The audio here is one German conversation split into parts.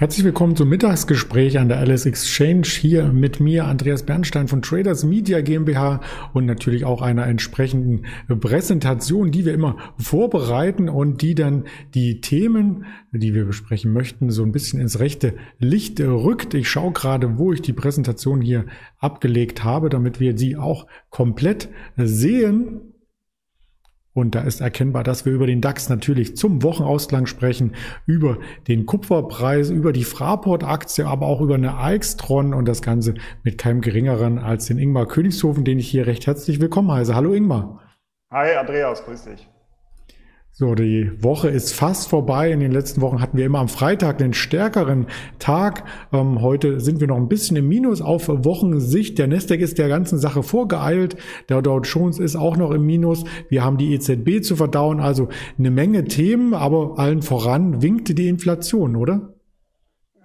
Herzlich willkommen zum Mittagsgespräch an der LSX Exchange. Hier mit mir Andreas Bernstein von Traders Media GmbH und natürlich auch einer entsprechenden Präsentation, die wir immer vorbereiten und die dann die Themen, die wir besprechen möchten, so ein bisschen ins rechte Licht rückt. Ich schaue gerade, wo ich die Präsentation hier abgelegt habe, damit wir sie auch komplett sehen. Und da ist erkennbar, dass wir über den DAX natürlich zum Wochenausklang sprechen, über den Kupferpreis, über die Fraport-Aktie, aber auch über eine Aixtron und das Ganze mit keinem Geringeren als den Ingmar Königshofen, den ich hier recht herzlich willkommen heiße. Hallo Ingmar. Hi Andreas, grüß dich. So, die Woche ist fast vorbei. In den letzten Wochen hatten wir immer am Freitag einen stärkeren Tag. Heute sind wir noch ein bisschen im Minus auf Wochensicht. Der Nestec ist der ganzen Sache vorgeeilt. Der Dow Jones ist auch noch im Minus. Wir haben die EZB zu verdauen. Also eine Menge Themen, aber allen voran winkte die Inflation, oder?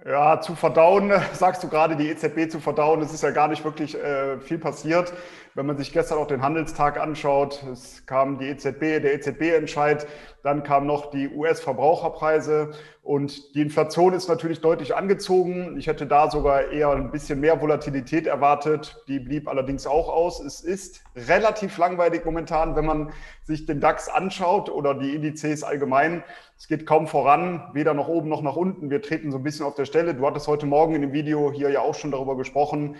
Ja, zu verdauen, sagst du gerade, die EZB zu verdauen. Es ist ja gar nicht wirklich viel passiert. Wenn man sich gestern auch den Handelstag anschaut, es kam die EZB, der EZB-Entscheid, dann kamen noch die US-Verbraucherpreise und die Inflation ist natürlich deutlich angezogen. Ich hätte da sogar eher ein bisschen mehr Volatilität erwartet, die blieb allerdings auch aus. Es ist relativ langweilig momentan, wenn man sich den DAX anschaut oder die Indizes allgemein. Es geht kaum voran, weder nach oben noch nach unten. Wir treten so ein bisschen auf der Stelle. Du hattest heute Morgen in dem Video hier ja auch schon darüber gesprochen,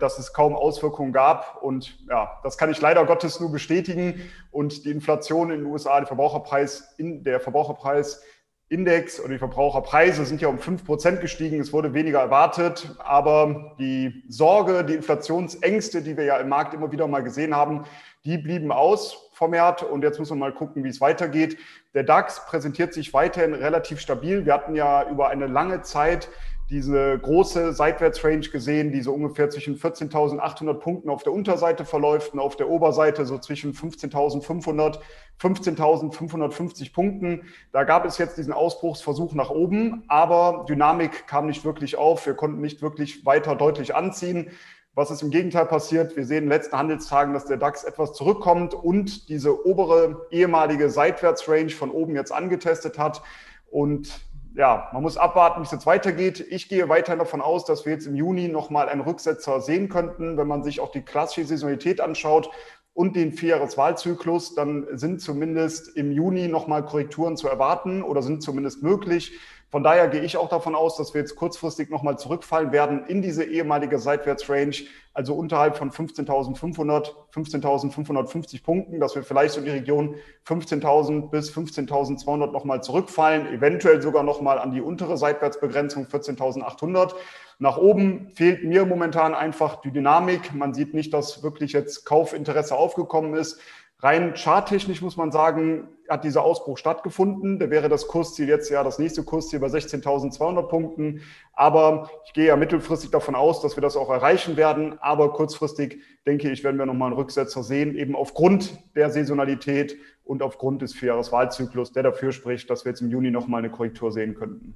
dass es kaum Auswirkungen gab. Und ja, das kann ich leider Gottes nur bestätigen. Und die Inflation in den USA, der Verbraucherpreisindex oder die Verbraucherpreise sind ja um 5% gestiegen. Es wurde weniger erwartet. Aber die Sorge, die Inflationsängste, die wir ja im Markt immer wieder mal gesehen haben, die blieben aus vermehrt. Und jetzt müssen wir mal gucken, wie es weitergeht. Der DAX präsentiert sich weiterhin relativ stabil. Wir hatten ja über eine lange Zeit diese große Seitwärtsrange gesehen, die so ungefähr zwischen 14.800 Punkten auf der Unterseite verläuft und auf der Oberseite so zwischen 15.500, 15.550 Punkten. Da gab es jetzt diesen Ausbruchsversuch nach oben, aber Dynamik kam nicht wirklich auf. Wir konnten nicht wirklich weiter deutlich anziehen. Was ist im Gegenteil passiert? Wir sehen in den letzten Handelstagen, dass der DAX etwas zurückkommt und diese obere ehemalige Seitwärtsrange von oben jetzt angetestet hat. Und ja, man muss abwarten, wie es jetzt weitergeht. Ich gehe weiterhin davon aus, dass wir jetzt im Juni nochmal einen Rücksetzer sehen könnten. Wenn man sich auch die klassische Saisonalität anschaut und den 4-Jahres-Wahlzyklus, dann sind zumindest im Juni nochmal Korrekturen zu erwarten oder sind zumindest möglich. Von daher gehe ich auch davon aus, dass wir jetzt kurzfristig nochmal zurückfallen werden in diese ehemalige Seitwärtsrange, also unterhalb von 15.500, 15.550 Punkten, dass wir vielleicht so in die Region 15.000 bis 15.200 nochmal zurückfallen, eventuell sogar nochmal an die untere Seitwärtsbegrenzung 14.800. Nach oben fehlt mir momentan einfach die Dynamik. Man sieht nicht, dass wirklich jetzt Kaufinteresse aufgekommen ist. Rein charttechnisch muss man sagen, hat dieser Ausbruch stattgefunden. Da wäre das Kursziel jetzt ja das nächste Kursziel bei 16.200 Punkten. Aber ich gehe ja mittelfristig davon aus, dass wir das auch erreichen werden. Aber kurzfristig, denke ich, werden wir nochmal einen Rücksetzer sehen, eben aufgrund der Saisonalität und aufgrund des 4-Jahres-Wahlzyklus, der dafür spricht, dass wir jetzt im Juni nochmal eine Korrektur sehen könnten.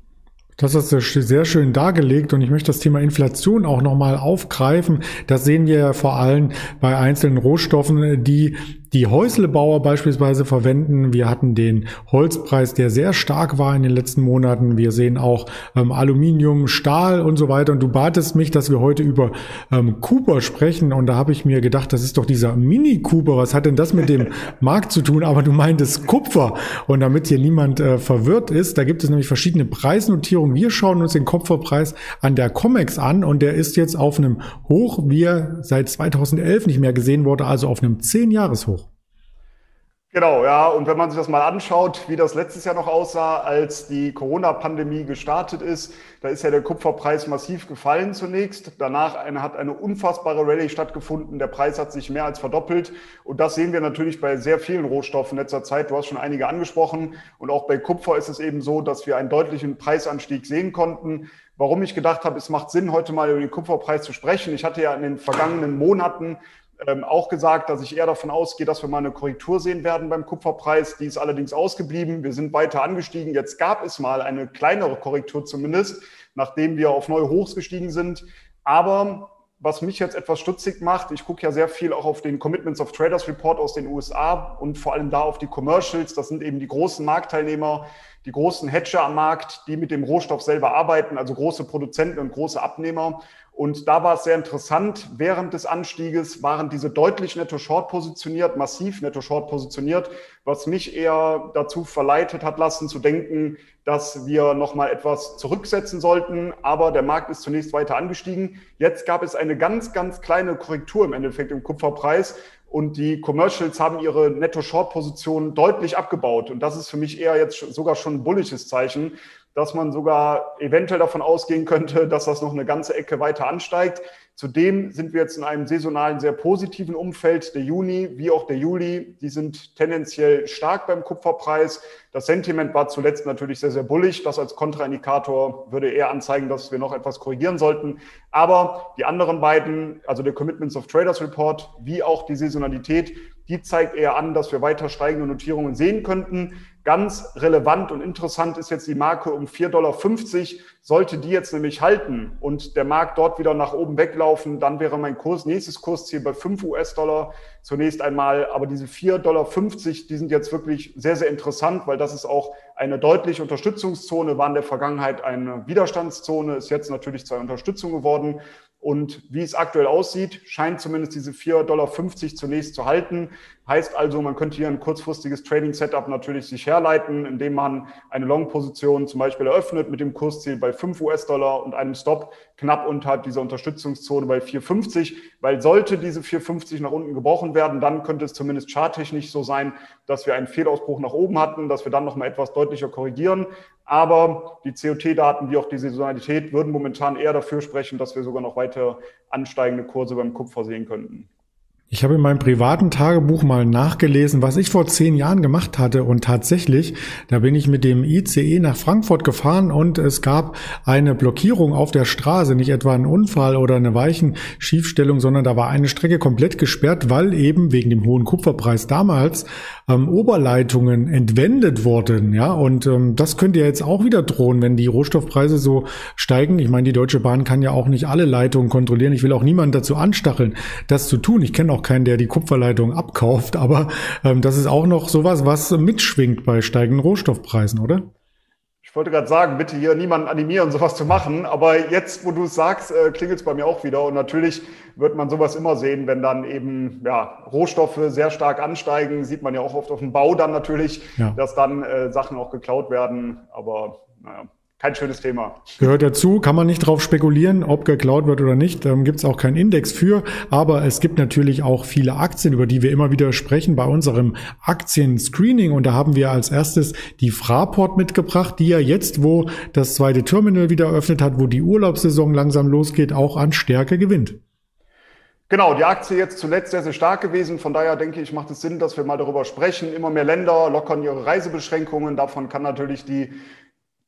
Das hast du sehr schön dargelegt und ich möchte das Thema Inflation auch nochmal aufgreifen. Das sehen wir ja vor allem bei einzelnen Rohstoffen, die Häuslebauer beispielsweise verwenden. Wir hatten den Holzpreis, der sehr stark war in den letzten Monaten. Wir sehen auch Aluminium, Stahl und so weiter. Und du batest mich, dass wir heute über Cooper sprechen. Und da habe ich mir gedacht, das ist doch dieser Mini-Cooper. Was hat denn das mit dem Markt zu tun? Aber du meintest Kupfer. Und damit hier niemand verwirrt ist, da gibt es nämlich verschiedene Preisnotierungen. Wir schauen uns den Kupferpreis an der Comex an. Und der ist jetzt auf einem Hoch, wie er seit 2011 nicht mehr gesehen wurde, also auf einem 10-Jahres-Hoch. Genau, ja. Und wenn man sich das mal anschaut, wie das letztes Jahr noch aussah, als die Corona-Pandemie gestartet ist, da ist ja der Kupferpreis massiv gefallen zunächst. Danach hat eine unfassbare Rallye stattgefunden. Der Preis hat sich mehr als verdoppelt. Und das sehen wir natürlich bei sehr vielen Rohstoffen in letzter Zeit. Du hast schon einige angesprochen. Und auch bei Kupfer ist es eben so, dass wir einen deutlichen Preisanstieg sehen konnten. Warum ich gedacht habe, es macht Sinn, heute mal über den Kupferpreis zu sprechen. Ich hatte ja in den vergangenen Monaten auch gesagt, dass ich eher davon ausgehe, dass wir mal eine Korrektur sehen werden beim Kupferpreis. Die ist allerdings ausgeblieben. Wir sind weiter angestiegen. Jetzt gab es mal eine kleinere Korrektur zumindest, nachdem wir auf neue Hochs gestiegen sind. Aber was mich jetzt etwas stutzig macht, ich gucke ja sehr viel auch auf den Commitments of Traders Report aus den USA und vor allem da auf die Commercials. Das sind eben die großen Marktteilnehmer, die großen Hedger am Markt, die mit dem Rohstoff selber arbeiten, also große Produzenten und große Abnehmer. Und da war es sehr interessant, während des Anstieges waren diese deutlich netto-short positioniert, massiv netto-short positioniert, was mich eher dazu verleitet hat lassen zu denken, dass wir nochmal etwas zurücksetzen sollten. Aber der Markt ist zunächst weiter angestiegen. Jetzt gab es eine ganz, ganz kleine Korrektur im Endeffekt im Kupferpreis. Und die Commercials haben ihre Netto-Short-Position deutlich abgebaut. Und das ist für mich eher jetzt sogar schon ein bullisches Zeichen, dass man sogar eventuell davon ausgehen könnte, dass das noch eine ganze Ecke weiter ansteigt. Zudem sind wir jetzt in einem saisonalen, sehr positiven Umfeld. Der Juni wie auch der Juli, die sind tendenziell stark beim Kupferpreis. Das Sentiment war zuletzt natürlich sehr, sehr bullig. Das als Kontraindikator würde eher anzeigen, dass wir noch etwas korrigieren sollten. Aber die anderen beiden, also der Commitments of Traders Report wie auch die Saisonalität, die zeigt eher an, dass wir weiter steigende Notierungen sehen könnten. Ganz relevant und interessant ist jetzt die Marke um $4,50. Sollte die jetzt nämlich halten und der Markt dort wieder nach oben weglaufen, dann wäre mein nächstes Kursziel bei $5 zunächst einmal. Aber diese $4,50, die sind jetzt wirklich sehr, sehr interessant, weil das ist auch eine deutliche Unterstützungszone, war in der Vergangenheit eine Widerstandszone, ist jetzt natürlich zu einer Unterstützung geworden. Und wie es aktuell aussieht, scheint zumindest diese $4,50 zunächst zu halten. Heißt also, man könnte hier ein kurzfristiges Trading-Setup natürlich sich herleiten, indem man eine Long-Position zum Beispiel eröffnet mit dem Kursziel bei $5 und einem Stop knapp unterhalb dieser Unterstützungszone bei 4,50. Weil sollte diese 4,50 nach unten gebrochen werden, dann könnte es zumindest charttechnisch so sein, dass wir einen Fehlausbruch nach oben hatten, dass wir dann nochmal etwas deutlicher korrigieren. Aber die COT-Daten wie auch die Saisonalität würden momentan eher dafür sprechen, dass wir sogar noch weiter ansteigende Kurse beim Kupfer sehen könnten. Ich habe in meinem privaten Tagebuch mal nachgelesen, was ich vor 10 Jahren gemacht hatte, und tatsächlich, da bin ich mit dem ICE nach Frankfurt gefahren und es gab eine Blockierung auf der Straße, nicht etwa ein Unfall oder eine Weichenschiefstellung, sondern da war eine Strecke komplett gesperrt, weil eben wegen dem hohen Kupferpreis damals Oberleitungen entwendet wurden. Ja, und das könnte ja jetzt auch wieder drohen, wenn die Rohstoffpreise so steigen. Ich meine, die Deutsche Bahn kann ja auch nicht alle Leitungen kontrollieren. Ich will auch niemanden dazu anstacheln, das zu tun. Ich kenne auch keinen, der die Kupferleitung abkauft, aber das ist auch noch sowas, was mitschwingt bei steigenden Rohstoffpreisen, oder? Ich wollte gerade sagen, bitte hier niemanden animieren, sowas zu machen, aber jetzt, wo du es sagst, klingelt es bei mir auch wieder, und natürlich wird man sowas immer sehen, wenn dann eben ja Rohstoffe sehr stark ansteigen, sieht man ja auch oft auf dem Bau dann natürlich, ja, dass dann Sachen auch geklaut werden, aber naja. Kein schönes Thema. Gehört dazu, kann man nicht drauf spekulieren, ob geklaut wird oder nicht. Gibt es auch keinen Index für. Aber es gibt natürlich auch viele Aktien, über die wir immer wieder sprechen bei unserem Aktien-Screening. Und da haben wir als erstes die Fraport mitgebracht, die ja jetzt, wo das zweite Terminal wieder eröffnet hat, wo die Urlaubssaison langsam losgeht, auch an Stärke gewinnt. Genau, die Aktie jetzt zuletzt sehr, sehr stark gewesen. Von daher denke ich, macht es Sinn, dass wir mal darüber sprechen. Immer mehr Länder lockern ihre Reisebeschränkungen. Davon kann natürlich die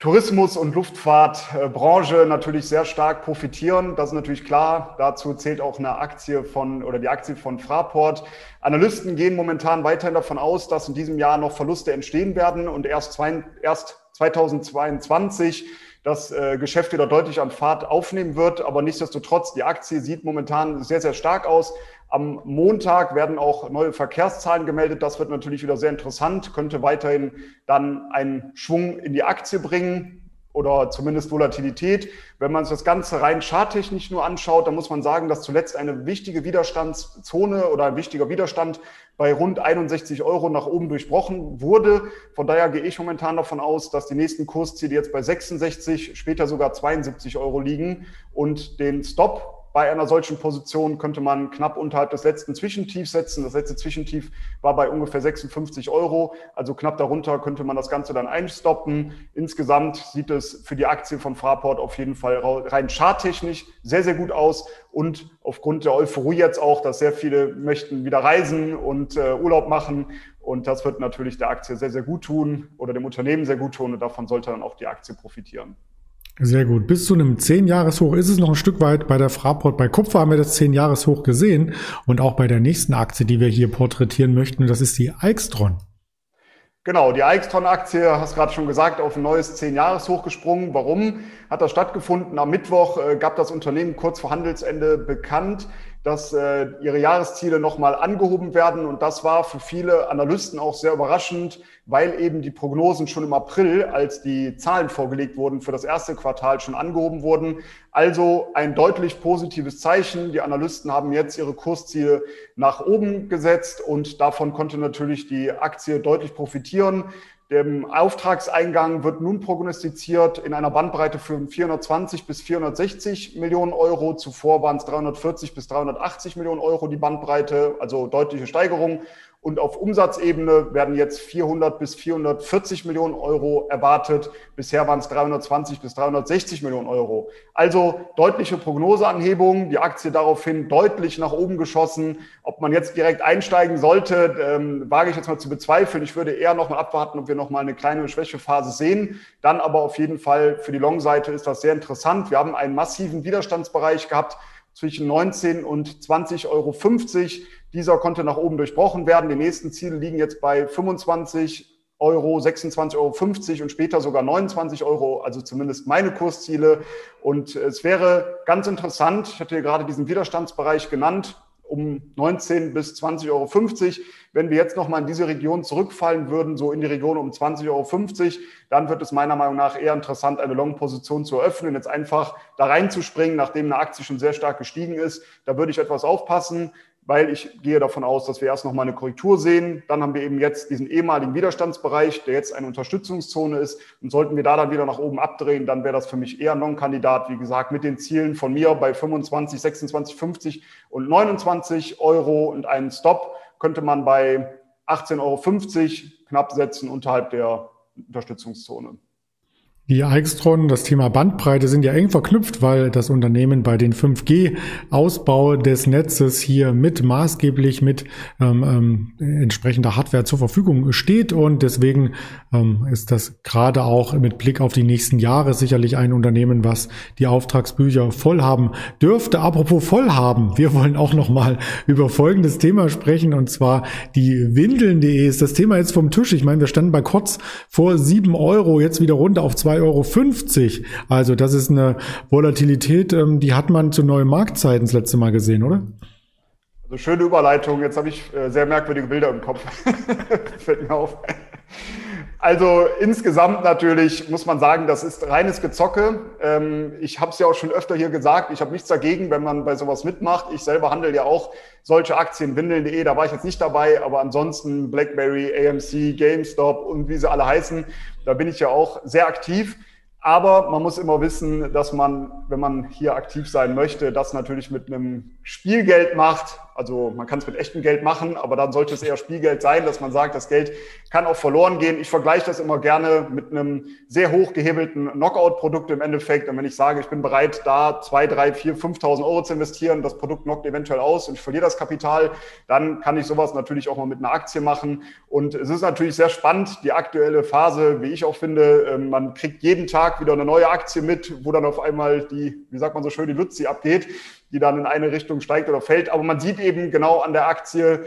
Tourismus- und Luftfahrtbranche natürlich sehr stark profitieren. Das ist natürlich klar. Dazu zählt auch eine Aktie von, oder die Aktie von Fraport. Analysten gehen momentan weiterhin davon aus, dass in diesem Jahr noch Verluste entstehen werden und erst 2022 das Geschäft wieder deutlich an Fahrt aufnehmen wird. Aber nichtsdestotrotz, die Aktie sieht momentan sehr, sehr stark aus. Am Montag werden auch neue Verkehrszahlen gemeldet. Das wird natürlich wieder sehr interessant, könnte weiterhin dann einen Schwung in die Aktie bringen oder zumindest Volatilität. Wenn man sich das Ganze rein charttechnisch nur anschaut, dann muss man sagen, dass zuletzt eine wichtige Widerstandszone oder ein wichtiger Widerstand bei rund 61 Euro nach oben durchbrochen wurde. Von daher gehe ich momentan davon aus, dass die nächsten Kursziele jetzt bei 66, später sogar 72 Euro liegen, und den Stop bei einer solchen Position könnte man knapp unterhalb des letzten Zwischentiefs setzen. Das letzte Zwischentief war bei ungefähr 56 Euro. Also knapp darunter könnte man das Ganze dann einstoppen. Insgesamt sieht es für die Aktie von Fraport auf jeden Fall rein charttechnisch sehr, sehr gut aus. Und aufgrund der Euphorie jetzt auch, dass sehr viele möchten wieder reisen und Urlaub machen. Und das wird natürlich der Aktie sehr, sehr gut tun oder dem Unternehmen sehr gut tun. Und davon sollte dann auch die Aktie profitieren. Sehr gut. Bis zu einem 10-Jahres-Hoch ist es noch ein Stück weit bei der Fraport. Bei Kupfer haben wir das 10-Jahres-Hoch gesehen und auch bei der nächsten Aktie, die wir hier porträtieren möchten, und das ist die Aixtron. Genau, die Aixtron-Aktie, hast gerade schon gesagt, auf ein neues 10-Jahres-Hoch gesprungen. Warum hat das stattgefunden? Am Mittwoch gab das Unternehmen kurz vor Handelsende bekannt, dass ihre Jahresziele nochmal angehoben werden. Und das war für viele Analysten auch sehr überraschend, weil eben die Prognosen schon im April, als die Zahlen vorgelegt wurden, für das erste Quartal schon angehoben wurden. Also ein deutlich positives Zeichen. Die Analysten haben jetzt ihre Kursziele nach oben gesetzt und davon konnte natürlich die Aktie deutlich profitieren. Dem Auftragseingang wird nun prognostiziert in einer Bandbreite von 420 bis 460 Millionen Euro. Zuvor waren es 340 bis 380 Millionen Euro die Bandbreite, also deutliche Steigerung. Und auf Umsatzebene werden jetzt 400 bis 440 Millionen Euro erwartet. Bisher waren es 320 bis 360 Millionen Euro. Also deutliche Prognoseanhebung, die Aktie daraufhin deutlich nach oben geschossen. Ob man jetzt direkt einsteigen sollte, wage ich jetzt mal zu bezweifeln. Ich würde eher nochmal abwarten, ob wir nochmal eine kleine Schwächephase sehen. Dann aber auf jeden Fall für die Long-Seite ist das sehr interessant. Wir haben einen massiven Widerstandsbereich gehabt zwischen 19 und 20,50 Euro. Dieser konnte nach oben durchbrochen werden. Die nächsten Ziele liegen jetzt bei 25 Euro, 26,50 Euro und später sogar 29 Euro, also zumindest meine Kursziele. Und es wäre ganz interessant, ich hatte hier gerade diesen Widerstandsbereich genannt, um 19 bis 20,50 Euro. Wenn wir jetzt nochmal in diese Region zurückfallen würden, so in die Region um 20,50 Euro, dann wird es meiner Meinung nach eher interessant, eine Long-Position zu eröffnen, jetzt einfach da reinzuspringen, nachdem eine Aktie schon sehr stark gestiegen ist. Da würde ich etwas aufpassen, weil ich gehe davon aus, dass wir erst nochmal eine Korrektur sehen. Dann haben wir eben jetzt diesen ehemaligen Widerstandsbereich, der jetzt eine Unterstützungszone ist. Und sollten wir da dann wieder nach oben abdrehen, dann wäre das für mich eher ein Long-Kandidat. Wie gesagt, mit den Zielen von mir bei 25, 26, 50 und 29 Euro und einen Stop könnte man bei 18,50 Euro knapp setzen unterhalb der Unterstützungszone. Die Aixtron, das Thema Bandbreite sind ja eng verknüpft, weil das Unternehmen bei den 5G-Ausbau des Netzes hier mit maßgeblich mit entsprechender Hardware zur Verfügung steht und deswegen ist das gerade auch mit Blick auf die nächsten Jahre sicherlich ein Unternehmen, was die Auftragsbücher voll haben dürfte. Apropos voll haben, wir wollen auch nochmal über folgendes Thema sprechen und zwar die windeln.de ist das Thema jetzt vom Tisch. Ich meine, wir standen bei kurz vor 7 Euro, jetzt wieder runter auf 2,50 Euro. Also das ist eine Volatilität, die hat man zu neuen Marktzeiten das letzte Mal gesehen, oder? Also schöne Überleitung. Jetzt habe ich sehr merkwürdige Bilder im Kopf. Fällt mir auf. Also insgesamt natürlich muss man sagen, das ist reines Gezocke. Ich habe es ja auch schon öfter hier gesagt, ich habe nichts dagegen, wenn man bei sowas mitmacht. Ich selber handle ja auch solche Aktien, windeln.de, da war ich jetzt nicht dabei, aber ansonsten Blackberry, AMC, GameStop und wie sie alle heißen, da bin ich ja auch sehr aktiv. Aber man muss immer wissen, dass man, wenn man hier aktiv sein möchte, das natürlich mit einem Spielgeld macht. Also man kann es mit echtem Geld machen, aber dann sollte es eher Spielgeld sein, dass man sagt, das Geld kann auch verloren gehen. Ich vergleiche das immer gerne mit einem sehr hochgehebelten Knockout-Produkt im Endeffekt. Und wenn ich sage, ich bin bereit, da 2, 3, 4, 5.000 Euro zu investieren, das Produkt knockt eventuell aus und ich verliere das Kapital, dann kann ich sowas natürlich auch mal mit einer Aktie machen. Und es ist natürlich sehr spannend, die aktuelle Phase, wie ich auch finde. Man kriegt jeden Tag wieder eine neue Aktie mit, wo dann auf einmal die, wie sagt man so schön, die Luzi abgeht, die dann in eine Richtung steigt oder fällt. Aber man sieht eben genau an der Aktie,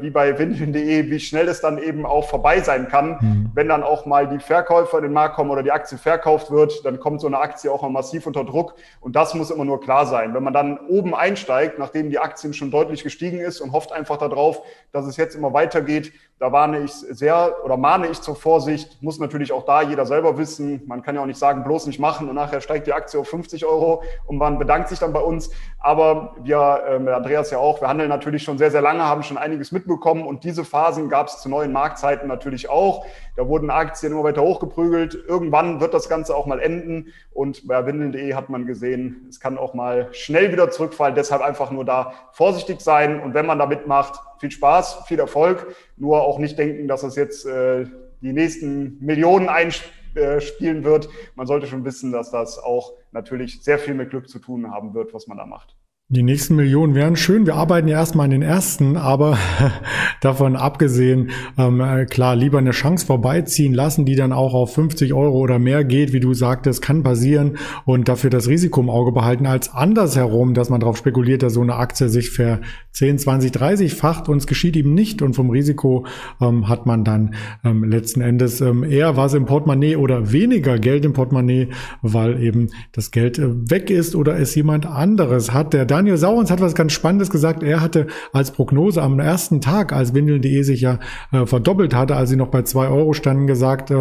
wie bei windeln.de, wie schnell es dann eben auch vorbei sein kann. Wenn dann auch mal die Verkäufer in den Markt kommen oder die Aktie verkauft wird, dann kommt so eine Aktie auch mal massiv unter Druck. Und das muss immer nur klar sein. Wenn man dann oben einsteigt, nachdem die Aktien schon deutlich gestiegen ist und hofft einfach darauf, dass es jetzt immer weitergeht, da mahne ich zur Vorsicht. Muss natürlich auch da jeder selber wissen. Man kann ja auch nicht sagen, bloß nicht machen und nachher steigt die Aktie auf 50 Euro und man bedankt sich dann bei uns. Aber wir, Andreas ja auch, wir handeln natürlich schon sehr, sehr lange, haben schon einiges mitbekommen und diese Phasen gab es zu neuen Marktzeiten natürlich auch. Da wurden Aktien immer weiter hochgeprügelt. Irgendwann wird das Ganze auch mal enden und bei windeln.de hat man gesehen, es kann auch mal schnell wieder zurückfallen. Deshalb einfach nur da vorsichtig sein und wenn man da mitmacht, viel Spaß, viel Erfolg. Nur auch nicht denken, dass es jetzt die nächsten Millionen einspielen wird. Man sollte schon wissen, dass das auch natürlich sehr viel mit Glück zu tun haben wird, was man da macht. Die nächsten Millionen wären schön. Wir arbeiten ja erstmal an den ersten, aber davon abgesehen, klar, lieber eine Chance vorbeiziehen lassen, die dann auch auf 50 € oder mehr geht, wie du sagtest, kann passieren, und dafür das Risiko im Auge behalten, als andersherum, dass man darauf spekuliert, dass so eine Aktie sich für 10, 20, 30-facht, und es geschieht eben nicht, und vom Risiko hat man dann letzten Endes eher was im Portemonnaie oder weniger Geld im Portemonnaie, weil eben das Geld weg ist oder es jemand anderes hat. Der Daniel Saurens hat was ganz Spannendes gesagt. Er hatte als Prognose am ersten Tag, als windeln.de sich ja verdoppelt hatte, als sie noch bei 2 € standen, gesagt,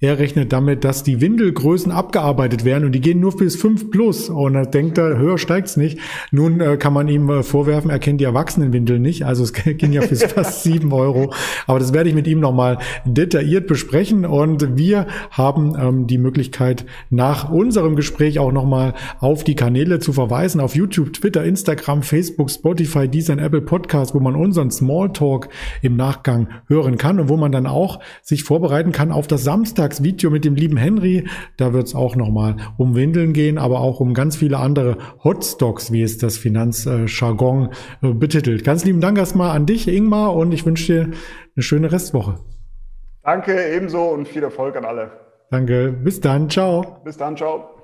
er rechnet damit, dass die Windelgrößen abgearbeitet werden und die gehen nur bis 5+. Und er denkt, höher steigt's nicht. Nun kann man ihm vorwerfen, er kennt die Erwachsenenwindeln nicht. Also es ging ja bis fast 7 €. Aber das werde ich mit ihm nochmal detailliert besprechen. Und wir haben die Möglichkeit, nach unserem Gespräch auch nochmal auf die Kanäle zu verweisen, auf YouTube, Twitter, Instagram, Facebook, Spotify, Deezer, Apple Podcast, wo man unseren Smalltalk im Nachgang hören kann und wo man dann auch sich vorbereiten kann auf das Samstagsvideo mit dem lieben Henry. Da wird es auch nochmal um Windeln gehen, aber auch um ganz viele andere Hotstocks, wie es das Finanzjargon betitelt. Ganz lieben Dank erstmal an dich, Ingmar, und ich wünsche dir eine schöne Restwoche. Danke, ebenso, und viel Erfolg an alle. Danke, bis dann, ciao. Bis dann, ciao.